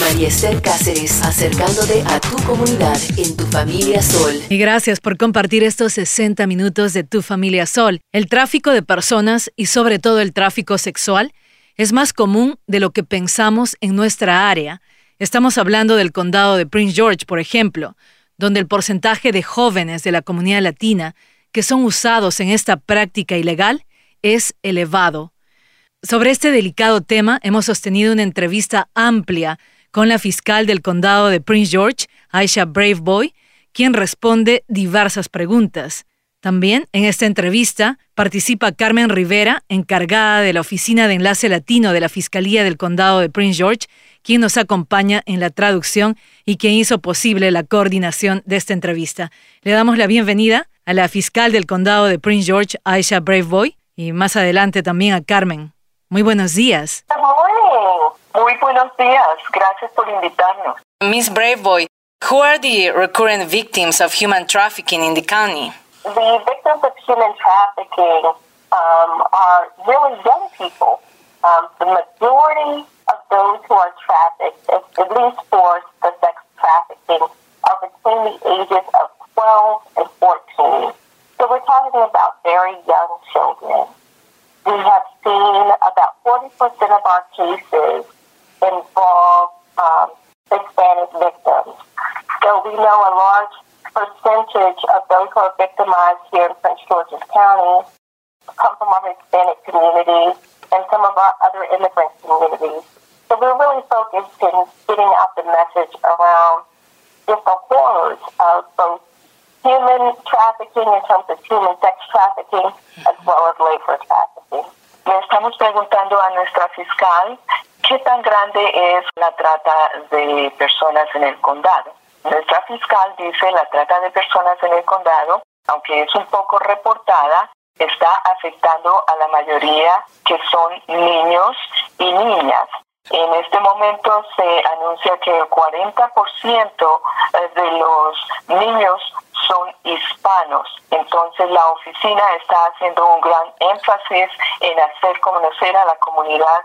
María Esther Cáceres, acercándote a tu comunidad en Tu Familia Sol. Y gracias por compartir estos 60 minutos de Tu Familia Sol. El tráfico de personas y sobre todo el tráfico sexual es más común de lo que pensamos en nuestra área. Estamos hablando del condado de Prince George, por ejemplo, donde el porcentaje de jóvenes de la comunidad latina que son usados en esta práctica ilegal es elevado. Sobre este delicado tema hemos sostenido una entrevista amplia con la fiscal del condado de Prince George, Aisha Braveboy, quien responde diversas preguntas. También en esta entrevista participa Carmen Rivera, encargada de la Oficina de Enlace Latino de la Fiscalía del Condado de Prince George, quien nos acompaña en la traducción y quien hizo posible la coordinación de esta entrevista. Le damos la bienvenida a la fiscal del Condado de Prince George, Aisha Braveboy, y más adelante también a Carmen. Muy buenos días. Muy buenos días. Gracias por invitarnos. Ms. Braveboy, who are the recurrent victims of human trafficking in the county? The victims of human trafficking are really young people. The majority of those who are trafficked, at least for the sex trafficking, are between the ages of 12 and 14. So we're talking about very young children. We have seen about 40% of our cases involve Hispanic victims. So we know a large percentage of those who are victimized here in Prince George's County come from our Hispanic community and some of our other immigrant communities. So we're really focused on getting out the message around just the horrors of both human trafficking in terms of human sex trafficking as well as labor trafficking. Le estamos preguntando a nuestra fiscal qué tan grande es la trata de personas en el condado. Nuestra fiscal dice la trata de personas en el condado, aunque es un poco reportada, está afectando a la mayoría que son niños y niñas. En este momento se anuncia que el 40% de los niños son hispanos. Entonces la oficina está haciendo un gran énfasis en hacer conocer a la comunidad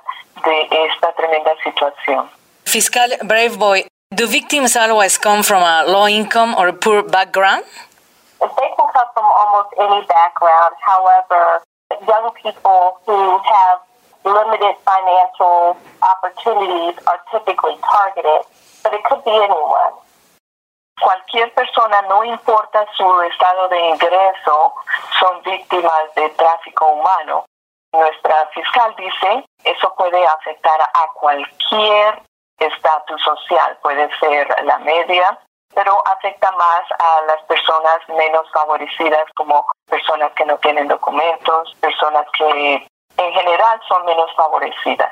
de esta tremenda situación. Fiscal Braveboy, do victims always come from a low-income or poor background? They can come from almost any background. However, young people who have limited financial opportunities are typically targeted, but it could be anyone. Cualquier persona, no importa su estado de ingreso, son víctimas de tráfico humano. Nuestra fiscal dice, eso puede afectar a cualquier estatus social, puede ser la media, pero afecta más a las personas menos favorecidas, como personas que no tienen documentos, personas que en general son menos favorecidas.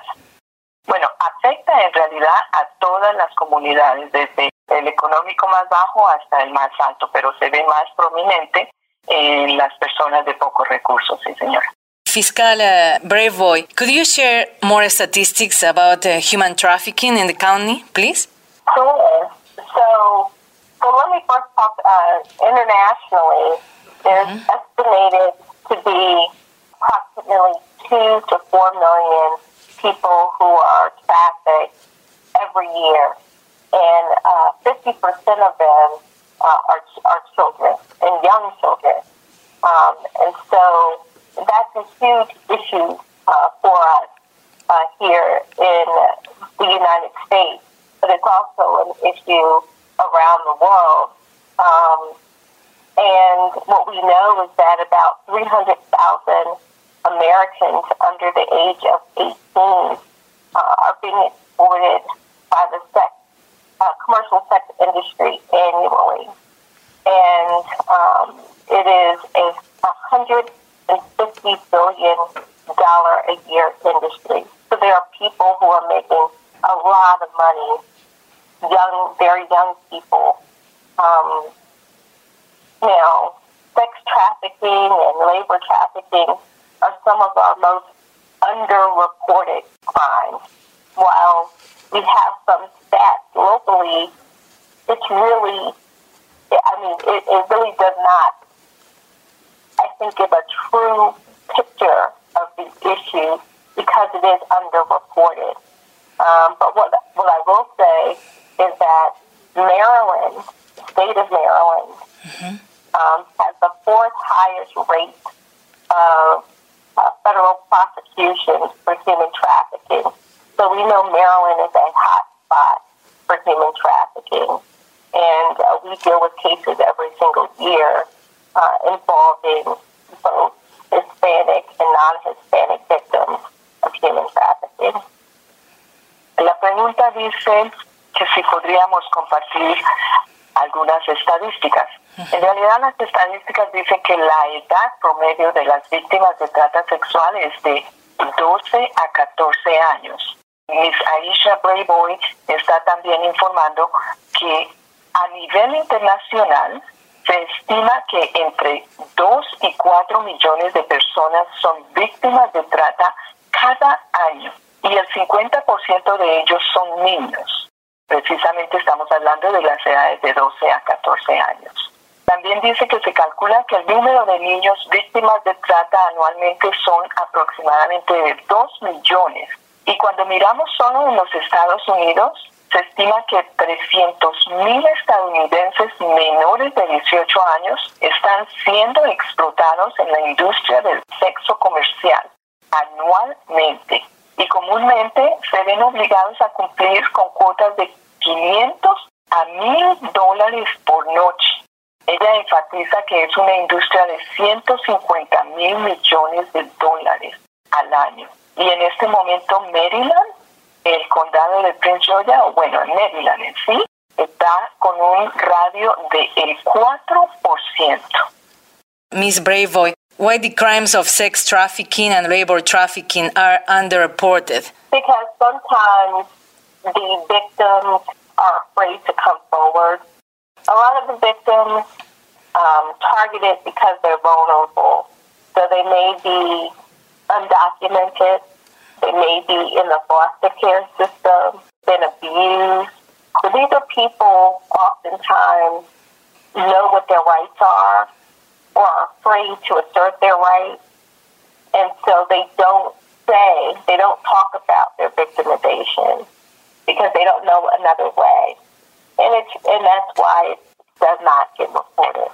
Bueno, afecta en realidad a todas las comunidades, desde el económico más bajo hasta el más alto, pero se ve más prominente en las personas de pocos recursos, sí señora. Fiscal Braveboy, could you share more statistics about human trafficking in the county, please? Sure. So let me first talk internationally. It's estimated to be approximately 2 to 4 million people who are trafficked every year, and 50% of them are children and young children. And so that's a huge issue for us here in the United States, but it's also an issue around the world. And what we know is that about 300,000 Americans under the age of 18 are being exploited by the commercial sex industry annually. And it is a $150 billion a year industry. So there are people who are making a lot of money, very young people. Now, sex trafficking and labor trafficking are some of our most underreported crimes. While we have some stats locally, it really does not, I think, give a true picture of the issue because it is underreported. But what I will say Maryland, the state of Maryland, has the fourth highest rate of federal prosecutions for human trafficking. So we know Maryland is a hot spot for human trafficking, and we deal with cases every single year involving both Hispanic and non-Hispanic victims of human trafficking. La pregunta dice que si podríamos compartir algunas estadísticas. En realidad, las estadísticas dicen que la edad promedio de las víctimas de trata sexual es de 12 a 14 años. Miss Aisha Braveboy está también informando que a nivel internacional se estima que entre 2 y 4 millones de personas son víctimas de trata cada año y el 50% de ellos son niños. Precisamente estamos hablando de las edades de 12 a 14 años. También dice que se calcula que el número de niños víctimas de trata anualmente son aproximadamente de 2 millones. Y cuando miramos solo en los Estados Unidos, se estima que 300,000 estadounidenses menores de 18 años están siendo explotados en la industria del sexo comercial anualmente. Y comúnmente se ven obligados a cumplir con cuotas de $500 a $1,000 por noche. Ella enfatiza que es una industria de $150 mil millones al año. Y en este momento Maryland, el condado de Prince George's, o bueno, Maryland en sí, está con un radio del 4%. Ms. Braveboy, why the crimes of sex trafficking and labor trafficking are underreported? Because sometimes the victims are afraid to come forward. A lot of the victims targeted because they're vulnerable. So they may be undocumented. They may be in the foster care system, been abused. So these are people oftentimes know what their rights are or are afraid to assert their rights. And so they don't talk about their victimization because they don't know another way. And that's why it does not get reported.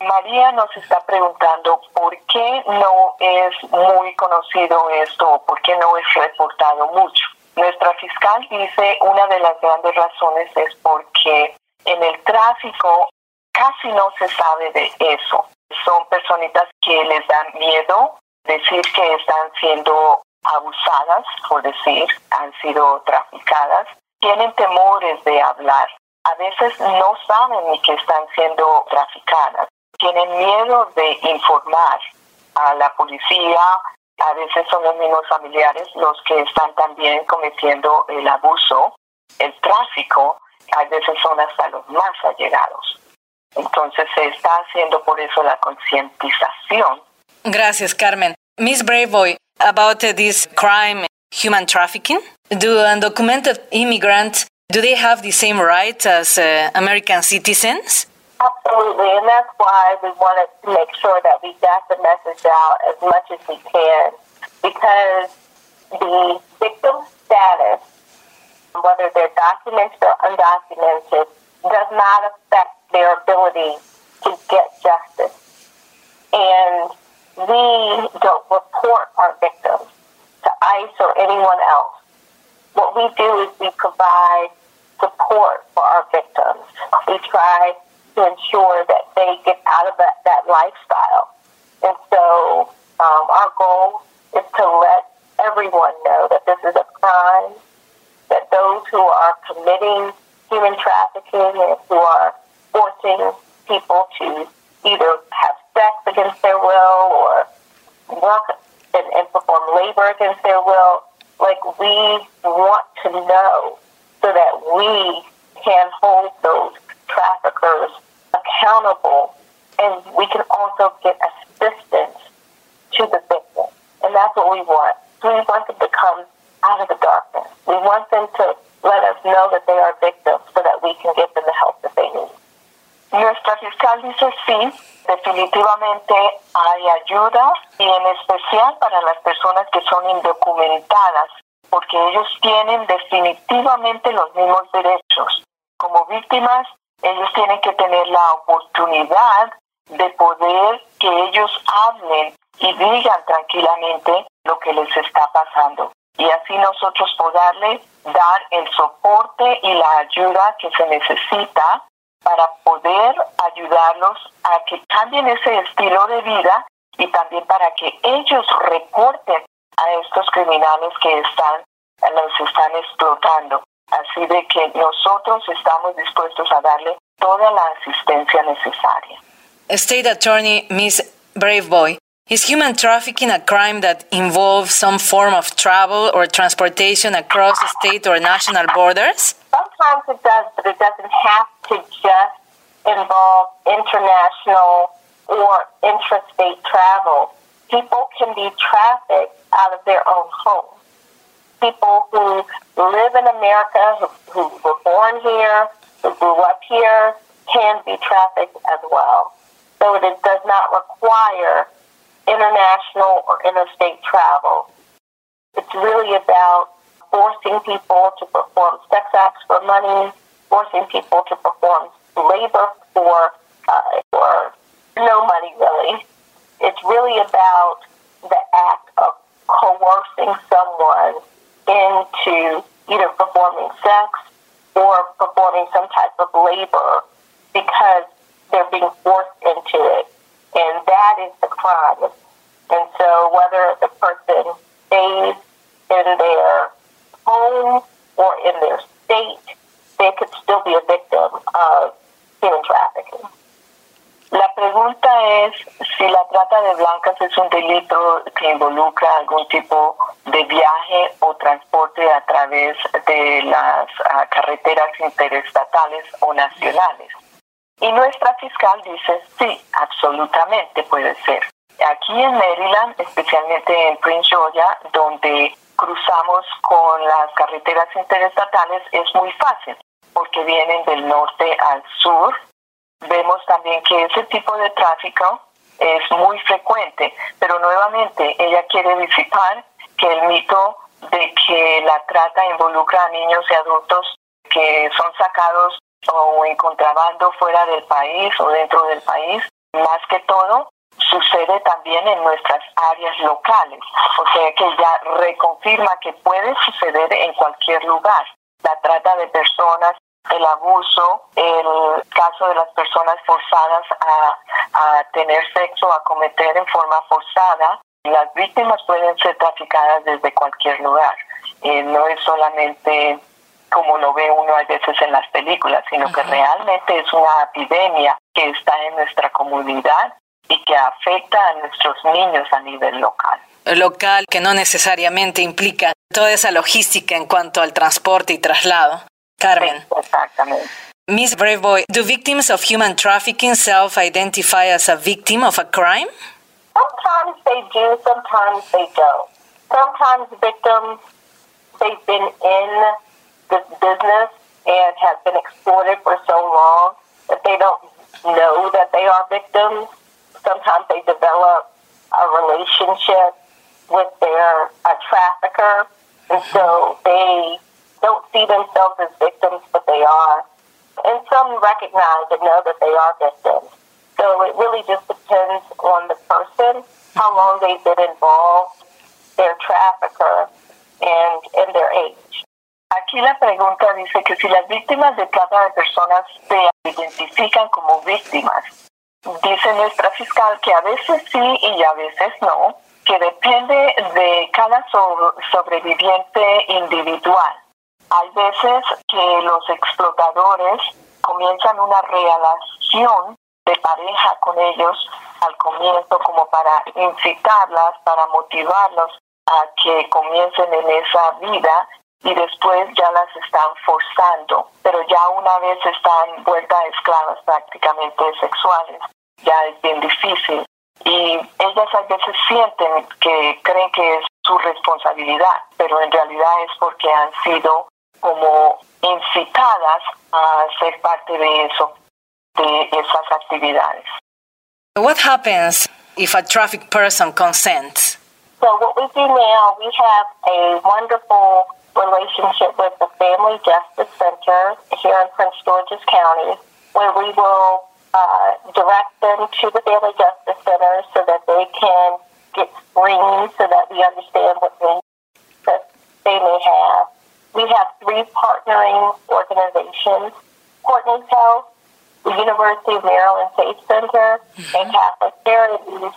María nos está preguntando por qué no es muy conocido esto, por qué no es reportado mucho. Nuestra fiscal dice una de las grandes razones es porque en el tráfico casi no se sabe de eso. Son personitas que les dan miedo decir que están siendo abusadas, por decir, han sido traficadas. Tienen temores de hablar. A veces no saben ni que están siendo traficadas. Tienen miedo de informar a la policía, a veces son los mismos familiares los que están también cometiendo el abuso, el tráfico, a veces son hasta los más allegados. Entonces se está haciendo por eso la concientización. Gracias, Carmen. Ms. Braveboy, about this crime, human trafficking, do undocumented immigrants, do they have the same rights as American citizens? Absolutely, and that's why we wanted to make sure that we got the message out as much as we can, because the victim status, whether they're documented or undocumented, does not affect their ability to get justice. And we don't report our victims to ICE or anyone else. What we do is we provide support for our victims. We try to ensure that they get out of that lifestyle. And so our goal is to let everyone know that this is a crime, that those who are committing human trafficking and who are forcing people to either have sex against their will or work and perform labor against their will, like we want to know so that we can hold those traffickers accountable, and we can also get assistance to the victim. And that's what we want. We want them to come out of the darkness. We want them to let us know that they are victims so that we can give them the help that they need. Nuestra fiscal dice sí, definitivamente hay ayuda, y en especial para las personas que son indocumentadas, porque ellos tienen definitivamente los mismos derechos como víctimas, ellos tienen que tener la oportunidad de poder que ellos hablen y digan tranquilamente lo que les está pasando. Y así nosotros poderles dar el soporte y la ayuda que se necesita para poder ayudarlos a que cambien ese estilo de vida y también para que ellos reporten a estos criminales que los están explotando. Así de que nosotros estamos dispuestos a darle toda la asistencia necesaria. State Attorney Ms. Braveboy, is human trafficking a crime that involves some form of travel or transportation across state or national borders? Sometimes it does, but it doesn't have to just involve international or intrastate travel. People can be trafficked out of their own home. People who live in America, who were born here, who grew up here, can be trafficked as well. So it does not require international or interstate travel. It's really about forcing people to perform sex acts for money, forcing people to perform labor for no money, really. It's really about the act of coercing someone into either performing sex or performing some type of labor because they're being forced into it, and that is the crime. And so whether the person stays in their home or in their state, they could still be a victim of human trafficking. La pregunta es si la trata de blancas es un delito que involucra algún tipo de viaje o transporte a través de las carreteras interestatales o nacionales. Y nuestra fiscal dice, sí, absolutamente puede ser. Aquí en Maryland, especialmente en Prince George's, donde cruzamos con las carreteras interestatales, es muy fácil, porque vienen del norte al sur. Vemos también que ese tipo de tráfico es muy frecuente, pero nuevamente ella quiere disipar que el mito de que la trata involucra a niños y adultos que son sacados o en contrabando fuera del país o dentro del país, más que todo, sucede también en nuestras áreas locales. O sea que ya reconfirma que puede suceder en cualquier lugar. La trata de personas, el abuso, el caso de las personas forzadas a tener sexo, a cometer en forma forzada. Las víctimas pueden ser traficadas desde cualquier lugar. No es solamente como lo ve uno a veces en las películas, sino que realmente es una epidemia que está en nuestra comunidad y que afecta a nuestros niños a nivel local. Local, que no necesariamente implica toda esa logística en cuanto al transporte y traslado. Carmen. Sí, exactamente. Ms. Braveboy, do victims of human trafficking self-identify as a victim of a crime? Sometimes they do, sometimes they don't. Sometimes victims, they've been in this business and have been exploited for so long that they don't know that they are victims. Sometimes they develop a relationship with their trafficker, and so they don't see themselves as victims, but they are. And some recognize and know that they are victims. So it really just depends on the person, how long they've been involved, their trafficker, and their age. Aquí la pregunta dice que si las víctimas de trata de personas se identifican como víctimas. Dice nuestra fiscal que a veces sí y a veces no, que depende de cada sobreviviente individual. Hay veces que los explotadores comienzan una relación de pareja con ellos al comienzo como para incitarlas, para motivarlos a que comiencen en esa vida, y después ya las están forzando, pero ya una vez están vueltas esclavas prácticamente sexuales, ya es bien difícil. Y ellas a veces sienten que creen que es su responsabilidad, pero en realidad es porque han sido como incitadas a ser parte de eso, de esas actividades. What happens if a trafficked person consents? So what we do now, we have a wonderful relationship with the Family Justice Center here in Prince George's County, where we will direct them to the Family Justice Center so that they can get screened so that we understand what they may have. We have three partnering organizations, Courtney's House, the University of Maryland Safe Center, and Catholic Charities,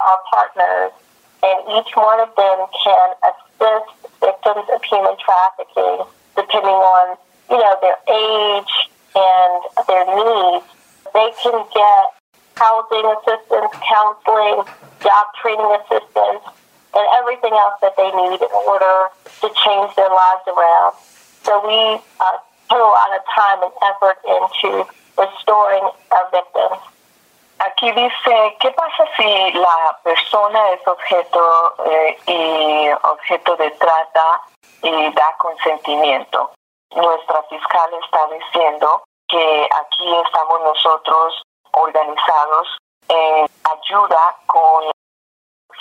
our partners, and each one of them can assist victims of human trafficking depending on, their age and their needs. They can get housing assistance, counseling, job training assistance, and everything else that they need in order to change their lives around. So we put a lot of time and effort into restoring our victims. Aquí dice, ¿qué pasa si la persona es objeto objeto de trata y da consentimiento? Nuestra fiscal está diciendo que aquí estamos nosotros organizados en ayuda con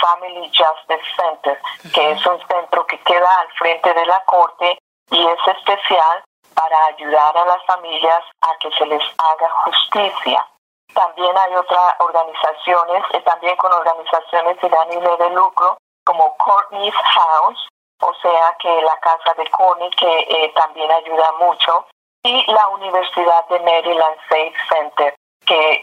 Family Justice Center, que es un centro que queda al frente de la corte y es especial para ayudar a las familias a que se les haga justicia. También hay otras organizaciones, también con organizaciones sin ánimo de lucro, como Courtney's House, o sea que la casa de Courtney, que también ayuda mucho, y la Universidad de Maryland Safe Center, que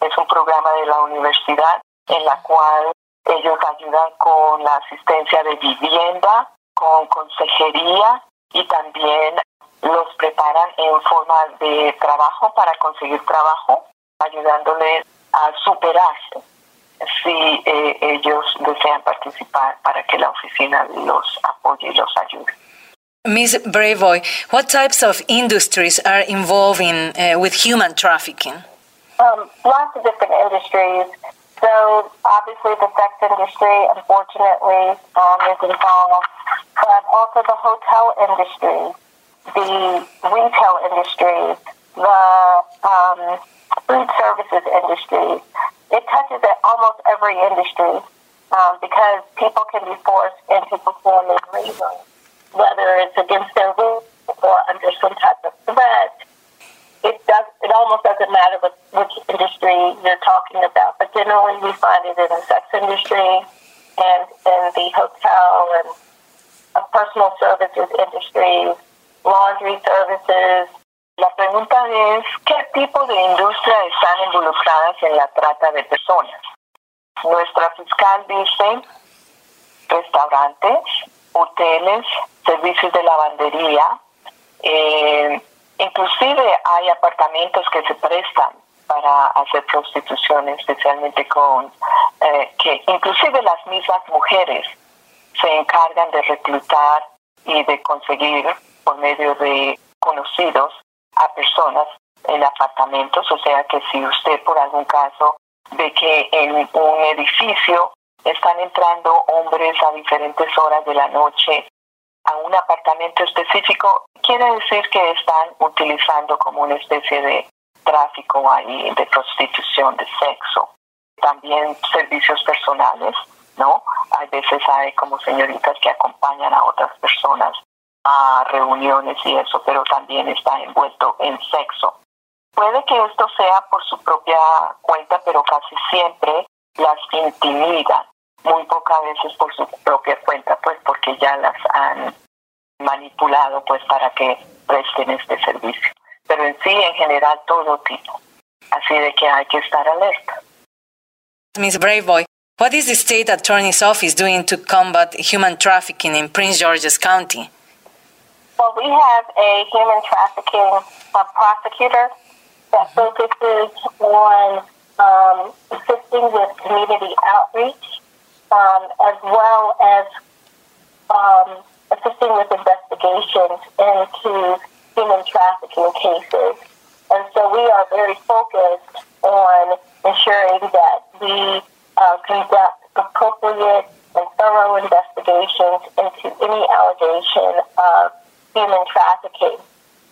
es un programa de la universidad en la cual ellos ayudan con la asistencia de vivienda, con consejería y también los preparan en forma de trabajo para conseguir trabajo, ayudándoles a superarse si ellos desean participar para que la oficina los apoye y los ayude. Ms. Braveboy, what types of industries are involved in with human trafficking? Lots of different industries. So obviously the sex industry, unfortunately, is involved, but also the hotel industry, the retail industry, the food services industry. It touches at almost every industry because people can be forced into performing labor, whether it's against their will or under some type of threat. It almost doesn't matter which industry you're talking about, but generally we find it in the sex industry and in the hotel and personal services industries, laundry services. La pregunta es, ¿qué tipo de industria están involucradas en la trata de personas? Nuestra fiscal dice restaurantes, hoteles, servicios de lavandería, inclusive hay apartamentos que se prestan para hacer prostitución, especialmente con que inclusive las mismas mujeres se encargan de reclutar y de conseguir por medio de conocidos a personas en apartamentos. O sea que si usted por algún caso ve que en un edificio están entrando hombres a diferentes horas de la noche a un apartamento específico, quiere decir que están utilizando como una especie de tráfico ahí, de prostitución, de sexo. También servicios personales, ¿no? A veces hay como señoritas que acompañan a otras personas a reuniones y eso, pero también está envuelto en sexo. Puede que esto sea por su propia cuenta, pero casi siempre las intimidan. Muy pocas veces por su propia cuenta, pues porque ya las han manipulado pues para que presten este servicio. Pero en sí, en general, todo tipo. Así de que hay que estar alerta. Ms. Braveboy, what is the state attorney's office doing to combat human trafficking in Prince George's County? Well, we have a human trafficking prosecutor that focuses on assisting with community outreach, as well as assisting with investigations into human trafficking cases. And so we are very focused on ensuring that we conduct appropriate and thorough investigations into any allegation of human trafficking.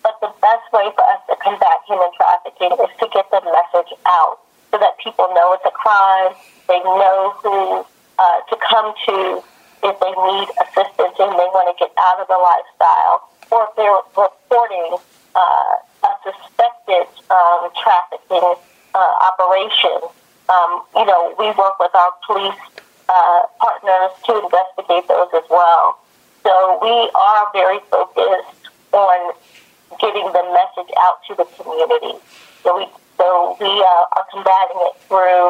But the best way for us to combat human trafficking is to get the message out so that people know it's a crime, they know who to come to if they need assistance and they want to get out of the lifestyle, or if they're reporting trafficking operation. We work with our police partners to investigate those as well. So we are very focused on getting the message out to the community. So we are combating it through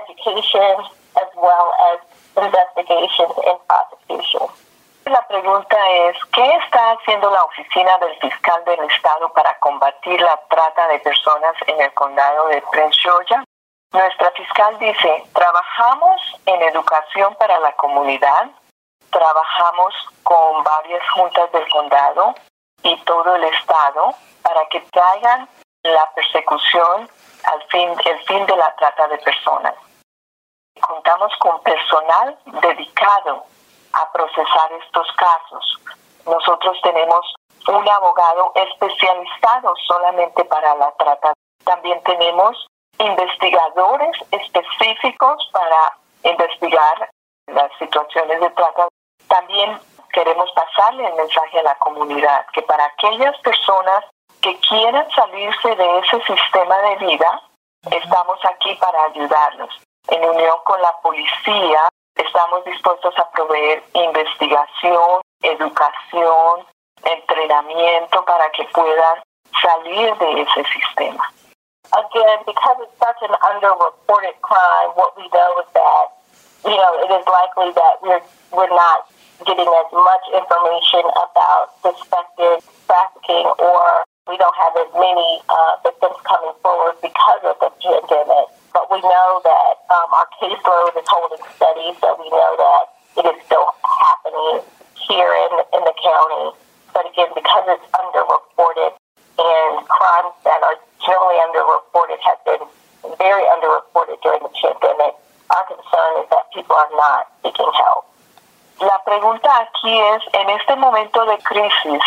education as well as investigations and prosecution. La pregunta es, ¿qué está haciendo la oficina del fiscal del estado para combatir la trata de personas en el condado de Prince George's? Nuestra fiscal dice, trabajamos en educación para la comunidad, trabajamos con varias juntas del condado y todo el estado para que traigan la persecución el fin de la trata de personas. Contamos con personal dedicado a procesar estos casos. Nosotros tenemos un abogado especializado solamente para la trata. También tenemos investigadores específicos para investigar las situaciones de trata. También queremos pasarle el mensaje a la comunidad que para aquellas personas que quieran salirse de ese sistema de vida, estamos aquí para ayudarlos. En unión con la policía, estamos dispuestos a proveer investigación, educación, entrenamiento para que puedan salir de ese sistema. Again, because it's such an underreported crime, what we know is that, it is likely that we're not getting as much information about suspected trafficking, or we don't have as many victims coming forward because of the pandemic. But we know that our caseload is holding steady, so we know that it is still happening here in the county. But again, because it's underreported and crimes that are generally underreported have been very underreported during the pandemic, our concern is that people are not seeking help. La pregunta aquí es, en este momento de crisis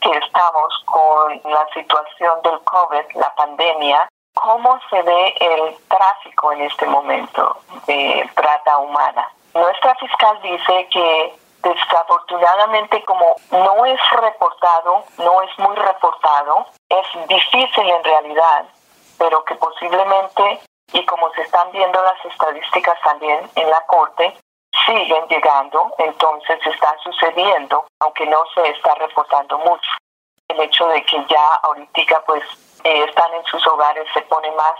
que estamos con la situación del COVID, la pandemia, ¿cómo se ve el tráfico en este momento de trata humana? Nuestra fiscal dice que desafortunadamente como no es muy reportado, es difícil en realidad, pero que posiblemente, y como se están viendo las estadísticas también en la corte, siguen llegando, entonces está sucediendo, aunque no se está reportando mucho. El hecho de que ya ahorita pues están en sus hogares, se pone más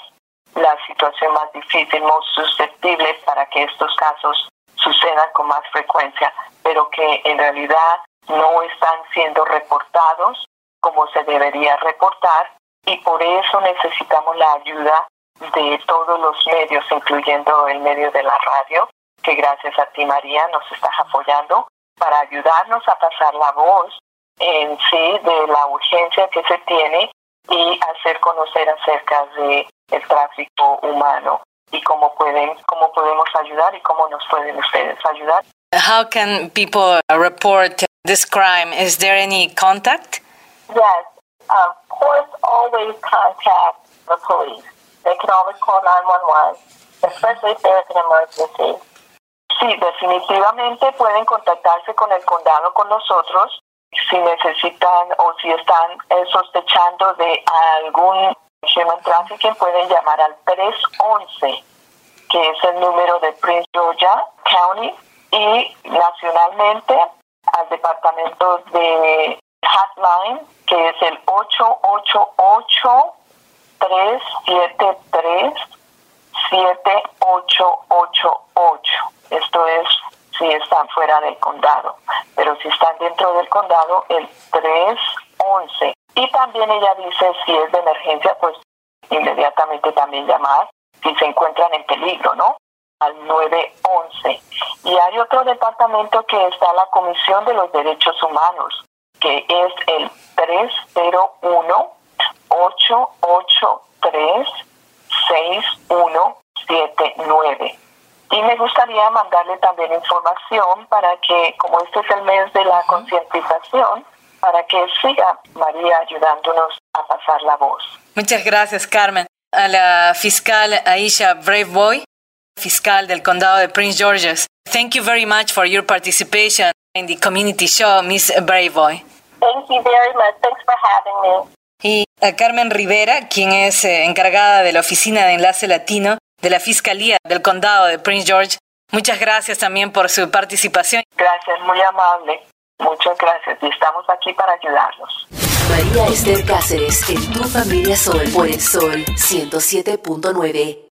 la situación más difícil, más susceptible para que estos casos sucedan con más frecuencia, pero que en realidad no están siendo reportados como se debería reportar, y por eso necesitamos la ayuda de todos los medios, incluyendo el medio de la radio, que gracias a ti, María, nos estás apoyando para ayudarnos a pasar la voz en sí de la urgencia que se tiene y hacer conocer acerca de el tráfico humano y cómo podemos ayudar y cómo nos pueden ustedes ayudar. How can people report this crime? Is there any contact? Yes, of course, always contact the police. They can always call 911, especially if there is an emergency. Sí, definitivamente pueden contactarse con el condado, con nosotros, si necesitan o si están sospechando de algún human trafficking, pueden llamar al 311, que es el número de Prince George's County, y nacionalmente al departamento de Hotline, que es el 888-373-7888. Esto es si están fuera del condado, pero si están dentro del condado, el 311. Y también ella dice, si es de emergencia, pues inmediatamente también llamar si se encuentran en peligro, ¿no? Al 911. Y hay otro departamento que está la Comisión de los Derechos Humanos, que es el 301-883-6179. Y me gustaría mandarle también información para que, como este es el mes de la concientización, para que siga María ayudándonos a pasar la voz. Muchas gracias, Carmen. A la fiscal Aisha Braveboy, fiscal del condado de Prince George's. Thank you very much for your participation in the community show, Ms. Braveboy. Thank you very much. Thanks for having me. y a Carmen Rivera, quien es encargada de la Oficina de Enlace Latino de la Fiscalía del Condado de Prince George. Muchas gracias también por su participación. Gracias, muy amable. Muchas gracias y estamos aquí para ayudarlos. María Esther Cáceres en Tu Familia Sol por el Sol 107.9.